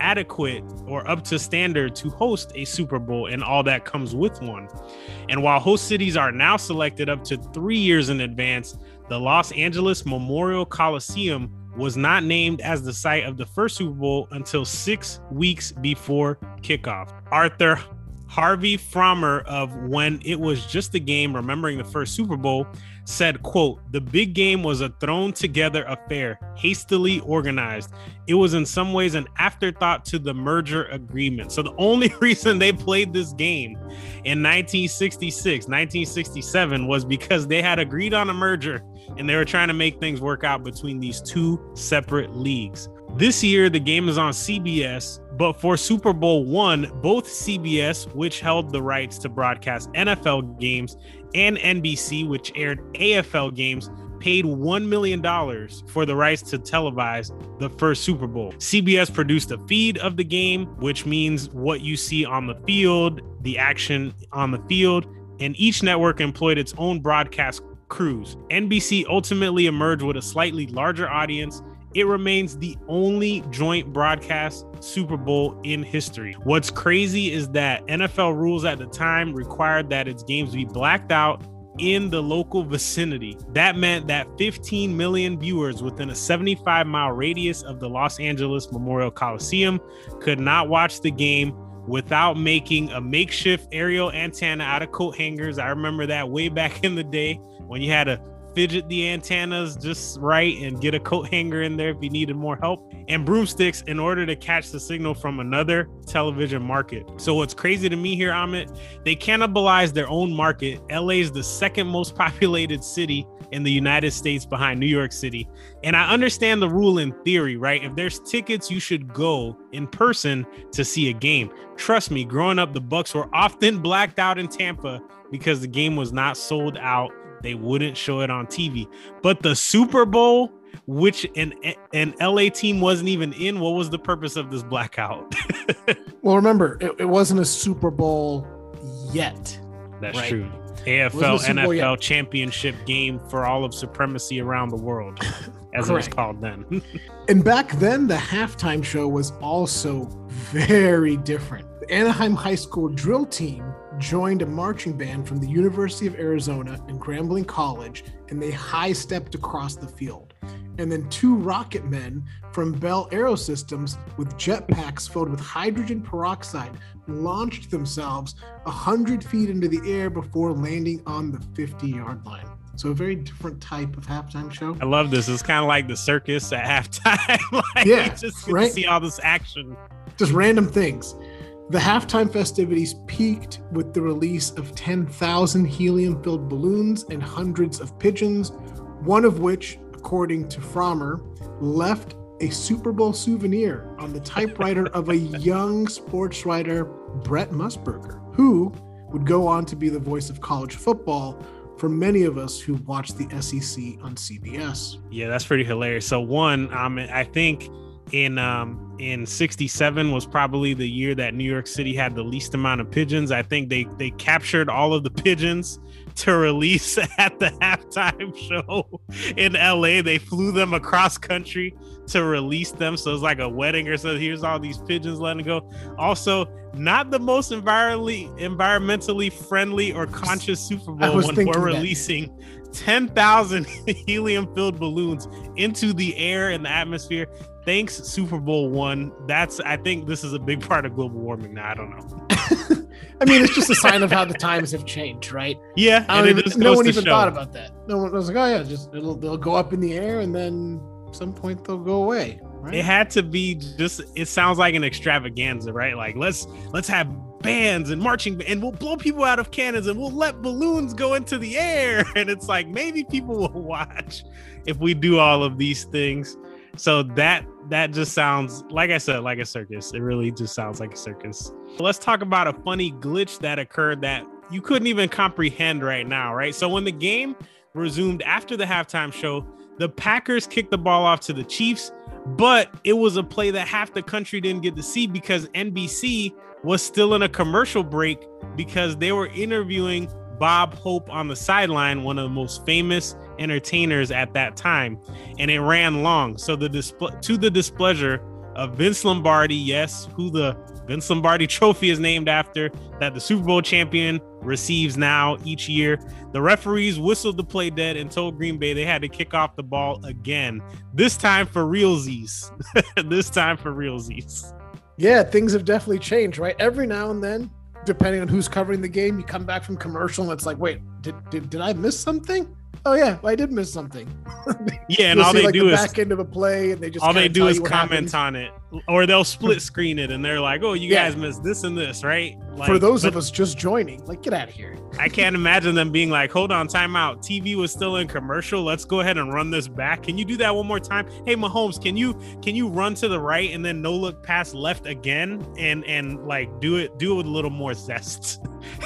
adequate or up to standard to host a Super Bowl and all that comes with one. And while host cities are now selected up to three years in advance, the Los Angeles Memorial Coliseum was not named as the site of the first Super Bowl until six weeks before kickoff. Arthur Harvey Frommer of When It Was Just a Game, remembering the first Super Bowl, said, quote, "The big game was a thrown together affair, hastily organized. It was in some ways an afterthought to the merger agreement." So the only reason they played this game in nineteen sixty-six, nineteen sixty-seven was because they had agreed on a merger and they were trying to make things work out between these two separate leagues. This year, the game is on C B S, but for Super Bowl one, both C B S, which held the rights to broadcast N F L games, and N B C, which aired A F L games, paid one million dollars for the rights to televise the first Super Bowl. C B S produced a feed of the game, which means what you see on the field, the action on the field, and each network employed its own broadcast crews. N B C ultimately emerged with a slightly larger audience. It remains the only joint broadcast Super Bowl in history. What's crazy is that N F L rules at the time required that its games be blacked out in the local vicinity. That meant that fifteen million viewers within a seventy-five mile radius of the Los Angeles Memorial Coliseum could not watch the game without making a makeshift aerial antenna out of coat hangers. I remember that way back in the day when you had a fidget the antennas just right and get a coat hanger in there if you needed more help, and broomsticks in order to catch the signal from another television market. So what's crazy to me here, Amit, they cannibalized their own market. L A is the second most populated city in the United States behind New York City. And I understand the rule in theory, right? If there's tickets, you should go in person to see a game. Trust me, growing up, the Bucks were often blacked out in Tampa because the game was not sold out. They wouldn't show it on T V. But the Super Bowl, which an an L A team wasn't even in, what was the purpose of this blackout? Well, remember, it, it wasn't a Super Bowl yet. That's right? True. A F L, N F L championship game for all of supremacy around the world, as it was called then. And back then, the halftime show was also very different. The Anaheim High School drill team joined a marching band from the University of Arizona and Grambling College, and they high-stepped across the field. And then two rocket men from Bell Aerosystems with jetpacks filled with hydrogen peroxide launched themselves one hundred feet into the air before landing on the fifty-yard line. So a very different type of halftime show. I love this. It's kind of like the circus at halftime. Like, yeah, you just get right? to see all this action. Just random things. The halftime festivities peaked with the release of ten thousand helium-filled balloons and hundreds of pigeons, one of which, according to Frommer, left a Super Bowl souvenir on the typewriter of a young sports writer, Brett Musburger, who would go on to be the voice of college football for many of us who watched the S E C on C B S. Yeah, that's pretty hilarious. So one, um, I think in... um. in sixty-seven was probably the year that New York City had the least amount of pigeons. I think they they captured all of the pigeons to release at the halftime show in L A. They flew them across country to release them. So it's like a wedding or so. Here's all these pigeons letting go. Also, not the most environmentally environmentally friendly or conscious Super Bowl when we're releasing that. ten thousand helium-filled balloons into the air and the atmosphere. Thanks, Super Bowl one. That's, I think this is a big part of global warming now. I don't know. I mean, it's just a sign of how the times have changed, right? Yeah. And even, it no one even show. thought about that. No one was like, oh yeah, just it'll, they'll go up in the air and then at some point they'll go away. Right. It had to be just, it sounds like an extravaganza, right? Like, let's let's have bands and marching, and we'll blow people out of cannons, and we'll let balloons go into the air. And it's like, maybe people will watch if we do all of these things. So that that just sounds, like I said, like a circus. It really just sounds like a circus. Let's talk about a funny glitch that occurred that you couldn't even comprehend right now, right? So when the game resumed after the halftime show, the Packers kicked the ball off to the Chiefs. But it was a play that half the country didn't get to see because N B C was still in a commercial break because they were interviewing Bob Hope on the sideline, one of the most famous entertainers at that time, and it ran long. So the disple- to the displeasure of Vince Lombardi, yes, who the Vince Lombardi Trophy is named after, that the Super Bowl champion receives now each year. The referees whistled the play dead and told Green Bay they had to kick off the ball again. This time for realsies. This time for realsies. Yeah, things have definitely changed, right? Every now and then, depending on who's covering the game, you come back from commercial and it's like, wait, did did, did I miss something? Oh yeah, I did miss something. Yeah, and all see, they like, do the is back end of a play, and they just all they do is comment happens. on it, or they'll split screen it, and they're like, "Oh, you yeah. guys missed this and this, right?" Like, for those of us just joining, like, get out of here. I can't imagine them being like, "Hold on, timeout. T V was still in commercial. Let's go ahead and run this back. Can you do that one more time? Hey, Mahomes, can you can you run to the right and then no look pass left again, and and like do it do it with a little more zest."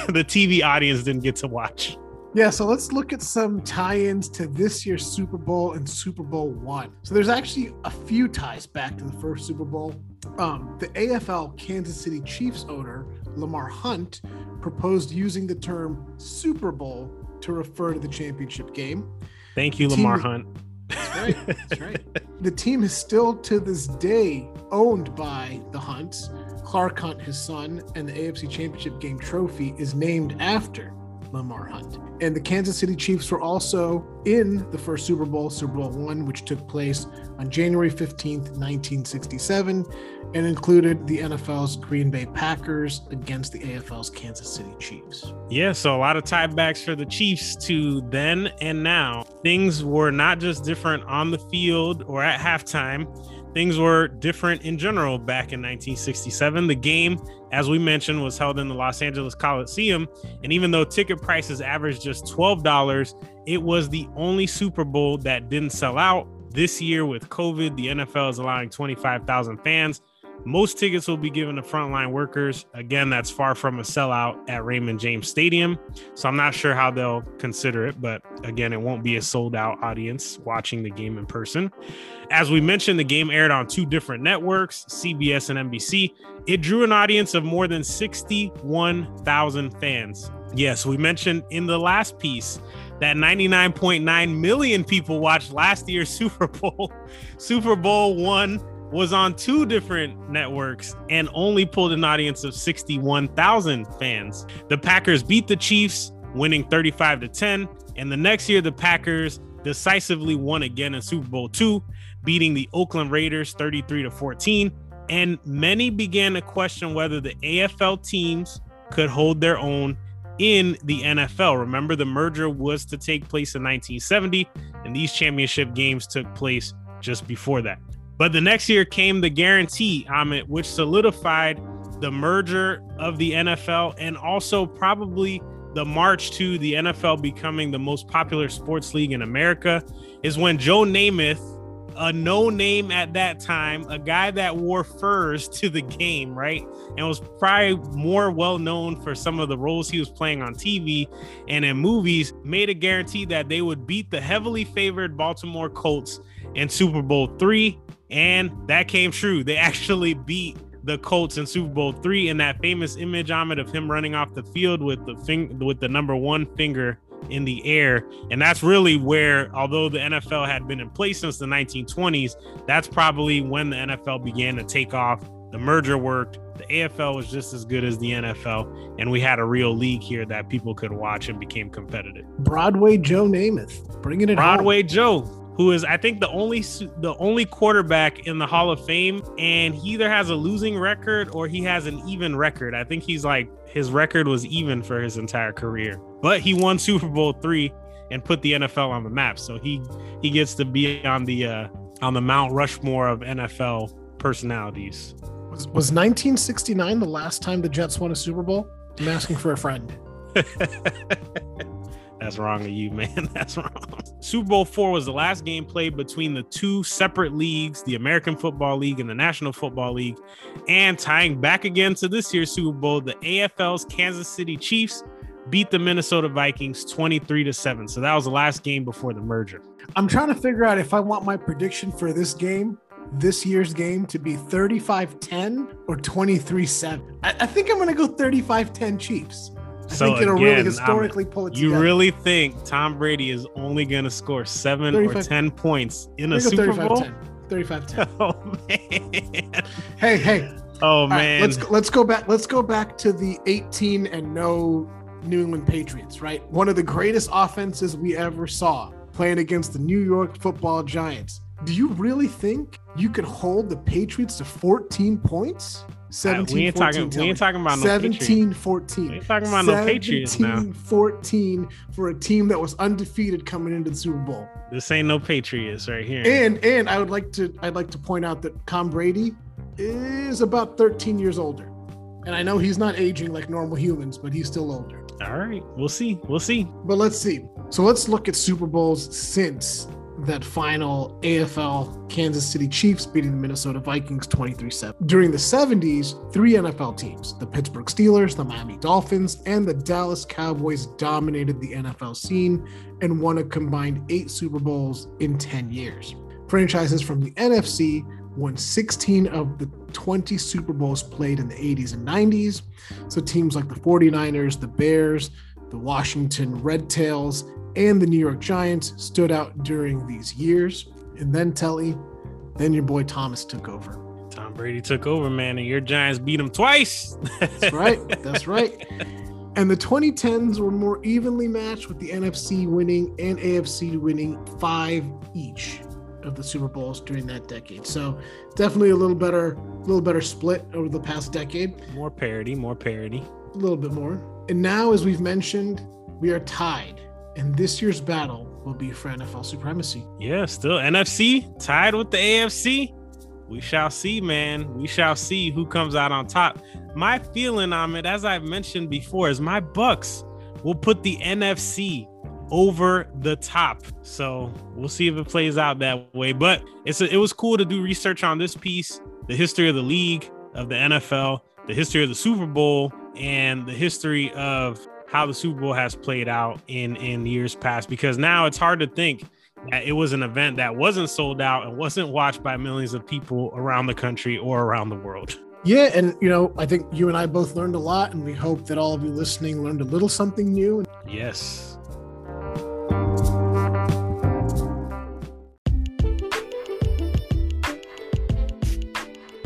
The T V audience didn't get to watch. Yeah, so let's look at some tie-ins to this year's Super Bowl and Super Bowl One. So there's actually a few ties back to the first Super Bowl. Um, the A F L Kansas City Chiefs owner, Lamar Hunt, proposed using the term Super Bowl to refer to the championship game. Thank you, Lamar Hunt. That's right, that's right. The team is still to this day owned by the Hunts. Clark Hunt, his son, and the A F C Championship game trophy is named after Lamar Hunt. And the Kansas City Chiefs were also in the first Super Bowl, Super Bowl One, which took place on January fifteenth, nineteen sixty-seven, and included the N F L's Green Bay Packers against the A F L's Kansas City Chiefs. Yeah, so a lot of tiebacks for the Chiefs to then and now. Things were not just different on the field or at halftime. Things were different in general back in nineteen sixty-seven. The game, as we mentioned, was held in the Los Angeles Coliseum. And even though ticket prices averaged just twelve dollars, it was the only Super Bowl that didn't sell out. This year with COVID, the N F L is allowing twenty-five thousand fans. Most tickets will be given to frontline workers. Again, that's far from a sellout at Raymond James Stadium. So I'm not sure how they'll consider it, but again, it won't be a sold out audience watching the game in person. As we mentioned, the game aired on two different networks, C B S and N B C. It drew an audience of more than sixty-one thousand fans. Yes, we mentioned in the last piece that ninety-nine point nine million people watched last year's Super Bowl. Super Bowl one was on two different networks and only pulled an audience of sixty-one thousand fans. The Packers beat the Chiefs, winning thirty-five to ten. And the next year, the Packers decisively won again in Super Bowl two, beating the Oakland Raiders thirty-three to fourteen. And many began to question whether the A F L teams could hold their own in the N F L. Remember, the merger was to take place in nineteen seventy, and these championship games took place just before that. But the next year came the guarantee, Amit, which solidified the merger of the N F L and also probably the march to the N F L becoming the most popular sports league in America, is when Joe Namath, a no-name at that time, a guy that wore furs to the game, right? And was probably more well-known for some of the roles he was playing on T V and in movies, made a guarantee that they would beat the heavily favored Baltimore Colts in Super Bowl three. And that came true. They actually beat the Colts in Super Bowl three in that famous image, Amit, of him running off the field with the fing- with the number one finger in the air. And that's really where, although the N F L had been in place since the nineteen twenties, that's probably when the N F L began to take off. The merger worked. The A F L was just as good as the N F L. And we had a real league here that people could watch and became competitive. Broadway Joe Namath, bringing it Broadway home. Joe. Who is, I think, the only the only quarterback in the Hall of Fame, and he either has a losing record or he has an even record. I think he's like, his record was even for his entire career, but he won Super Bowl three and put the N F L on the map. So he he gets to be on the uh, on the Mount Rushmore of N F L personalities. Was, was nineteen sixty-nine the last time the Jets won a Super Bowl? I'm asking for a friend. That's wrong to you, man. That's wrong. Super Bowl four was the last game played between the two separate leagues, the American Football League and the National Football League. And tying back again to this year's Super Bowl, the A F L's Kansas City Chiefs beat the Minnesota Vikings twenty-three to seven. So that was the last game before the merger. I'm trying to figure out if I want my prediction for this game, this year's game, to be thirty-five ten or twenty-three seven. I, I think I'm going to go thirty-five ten Chiefs. I so think it'll again, really historically I'm, pull it together. You really think Tom Brady is only going to score seven or ten points in a Super Bowl? thirty-five ten. Oh, man. Hey, hey. Oh, man. Right, let's, let's go back. Let's go back to the eighteen and oh New England Patriots, right? One of the greatest offenses we ever saw playing against the New York Football Giants. Do you really think you could hold the Patriots to fourteen points? seventeen, we ain't talking, we ain't talking about no seventeen, Patriots. fourteen. We ain't talking about no Patriots now. fourteen for a team that was undefeated coming into the Super Bowl. This ain't no Patriots right here. And and I would like to I'd like to point out that Tom Brady is about thirteen years older. And I know he's not aging like normal humans, but he's still older. All right, we'll see. We'll see. But let's see. So let's look at Super Bowls since that final A F L Kansas City Chiefs beating the Minnesota Vikings twenty-three seven. During the seventies, three N F L teams, the Pittsburgh Steelers, the Miami Dolphins, and the Dallas Cowboys dominated the N F L scene and won a combined eight Super Bowls in ten years. Franchises from the N F C won sixteen of the twenty Super Bowls played in the eighties and nineties. So teams like the forty-niners, the Bears, the Washington Red Tails, and the New York Giants stood out during these years. And then Telly, then your boy Thomas took over. Tom Brady took over, man, and your Giants beat him twice. That's right. That's right. And the twenty tens were more evenly matched, with the N F C winning and A F C winning five each of the Super Bowls during that decade. So definitely a little better, a little better split over the past decade. More parity, more parity. A little bit more. And now, as we've mentioned, we are tied. And this year's battle will be for N F L supremacy. Yeah, still N F C tied with the A F C. We shall see, man. We shall see who comes out on top. My feeling, Amit, as I've mentioned before, is my Bucks will put the N F C over the top. So we'll see if it plays out that way. But it's a, it was cool to do research on this piece, the history of the league, of the N F L, the history of the Super Bowl, and the history of how the Super Bowl has played out in, in years past, because now it's hard to think that it was an event that wasn't sold out and wasn't watched by millions of people around the country or around the world. Yeah. And, you know, I think you and I both learned a lot, and we hope that all of you listening learned a little something new. Yes.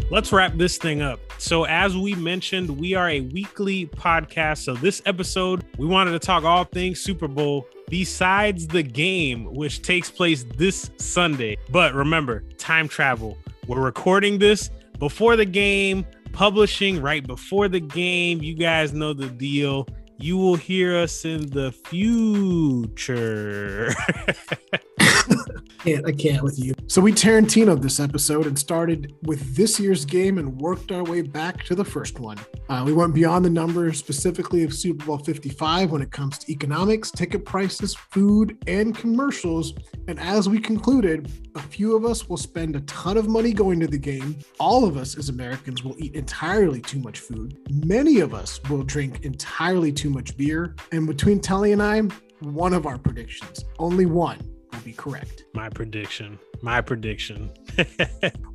Let's wrap this thing up. So as we mentioned, we are a weekly podcast. So this episode, we wanted to talk all things Super Bowl besides the game, which takes place this Sunday. But remember, time travel. We're recording this before the game, publishing right before the game. You guys know the deal. You will hear us in the future. I can't, I can't with you. So we Tarantino'd this episode and started with this year's game and worked our way back to the first one. Uh, we went beyond the numbers, specifically of Super Bowl fifty-five, when it comes to economics, ticket prices, food, and commercials. And as we concluded, a few of us will spend a ton of money going to the game. All of us as Americans will eat entirely too much food. Many of us will drink entirely too much beer. And between Telly and I, one of our predictions, only one, be correct. My prediction. My prediction.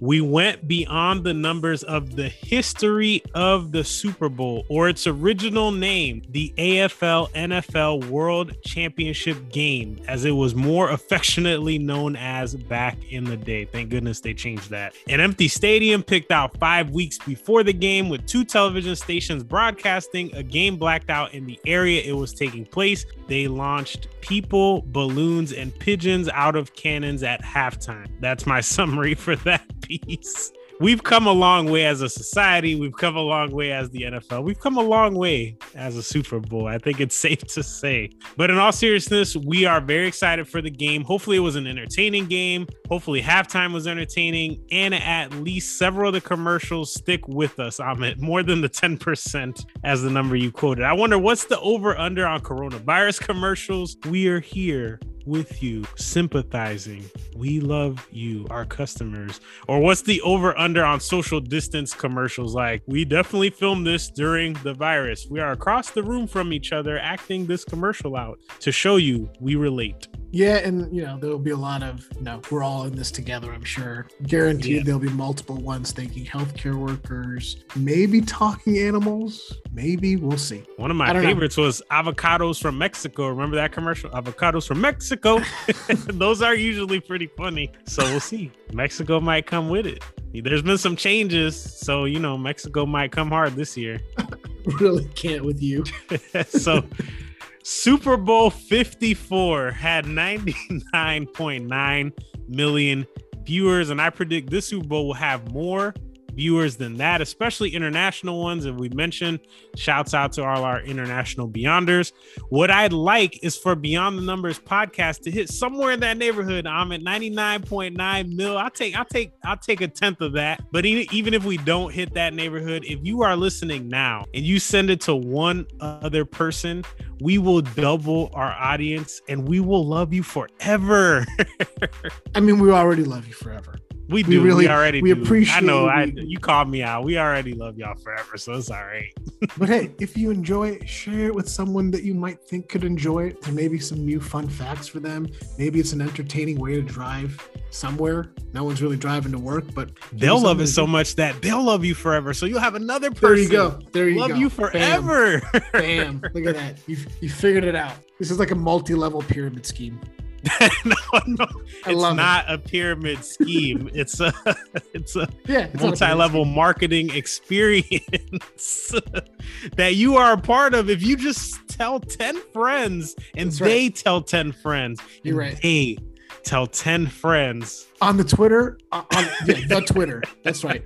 We went beyond the numbers of the history of the Super Bowl, or its original name, the A F L N F L World Championship Game, as it was more affectionately known as back in the day. Thank goodness they changed that. An empty stadium picked out five weeks before the game, with two television stations broadcasting a game blacked out in the area it was taking place. They launched people, balloons, and pigeons out of cannons at halftime. That's my summary for that piece. we've come a long way as a society. We've come a long way as the N F L. We've come a long way as a Super Bowl. I think it's safe to say. But in all seriousness, we are very excited for the game. Hopefully it was an entertaining game. Hopefully halftime was entertaining. And at least several of the commercials stick with us, Amit, more than the ten percent as the number you quoted. I wonder what's the over-under on coronavirus commercials? We are here with you, sympathizing. We love you, our customers. Or what's the over under on social distance commercials? Like, we definitely filmed this during the virus. We are across the room from each other acting this commercial out to show you we relate. Yeah, and you know, there'll be a lot of, you know, we're all in this together, I'm sure. Guaranteed, yeah. There'll be multiple ones thinking healthcare workers, maybe talking animals, maybe, we'll see. One of my favorites know. was avocados from Mexico. Remember that commercial? Avocados from Mexico. Those are usually pretty funny, so we'll see. Mexico might come with it. There's been some changes, so you know, Mexico might come hard this year. Really can't with you. So Super Bowl fifty-four had ninety-nine point nine million viewers, and I predict this Super Bowl will have more viewers than that, especially international ones. And we mentioned, shouts out to all our international Beyonders. What I'd like is for Beyond the Numbers podcast to hit somewhere in that neighborhood. I'm at ninety-nine point nine mil. I'll take, I'll take, I'll take a tenth of that. But even if we don't hit that neighborhood, if you are listening now and you send it to one other person, we will double our audience and we will love you forever. I mean, we already love you forever. We do. We, really, we already we do. Appreciate I know. We, I, you called me out. We already love y'all forever, so it's all right. But hey, if you enjoy it, share it with someone that you might think could enjoy it. There may be some new fun facts for them. Maybe it's an entertaining way to drive somewhere. No one's really driving to work, but they'll love it so much that they'll love you forever. So you'll have another person. There you go. There you love go. Love you forever. Bam. Bam. Look at that. You you figured it out. This is like a multi-level pyramid scheme. no, no, it's not it. a pyramid scheme. It's a it's a yeah, it's multi-level marketing experience that you are a part of. If you just tell ten friends and That's they right. tell ten friends, you're right. They tell ten friends on the Twitter, on yeah, the Twitter. That's right.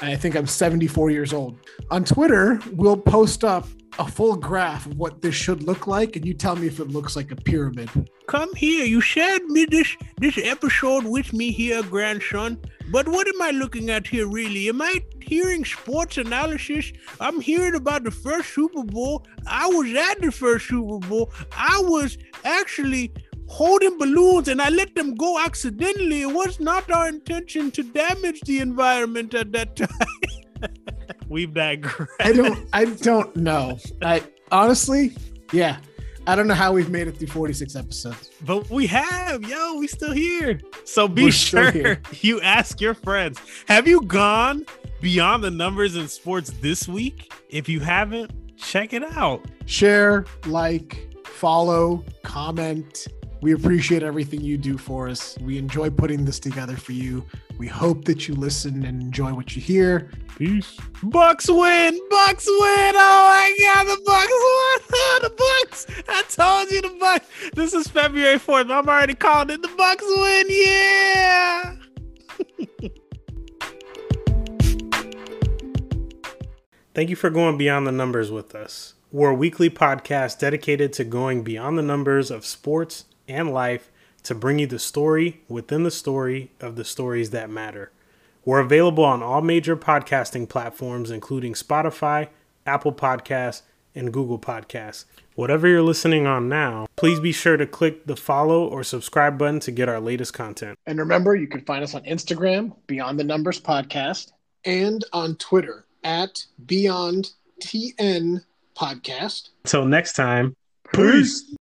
I think I'm seventy-four years old. On Twitter, we'll post up a full graph of what this should look like, and you tell me if it looks like a pyramid. Come here, you shared me this this episode with me here, grandson. But what am I looking at here, really? Am I hearing sports analysis? I'm hearing about the first Super Bowl. I was at the first Super Bowl. I was actually holding balloons and I let them go accidentally. It was not our intention to damage the environment at that time. We've digressed. I don't I don't know. I honestly, yeah. I don't know how we've made it through forty-six episodes. But we have, yo, we still here. So be We're sure you ask your friends. Have you gone beyond the numbers in sports this week? If you haven't, check it out. Share, like, follow, comment. We appreciate everything you do for us. We enjoy putting this together for you. We hope that you listen and enjoy what you hear. Peace. Bucks win. Bucks win. Oh, my God. The Bucks won. The Bucks. I told you the Bucks. This is February fourth. I'm already calling it. The Bucks win. Yeah. Thank you for going beyond the numbers with us. We're a weekly podcast dedicated to going beyond the numbers of sports and life to bring you the story within the story of the stories that matter. We're available on all major podcasting platforms, including Spotify, Apple Podcasts, and Google Podcasts. Whatever you're listening on now, please be sure to click the follow or subscribe button to get our latest content. And remember, you can find us on Instagram, Beyond the Numbers Podcast, and on Twitter at Beyond T N Podcast. Till next time, peace. peace.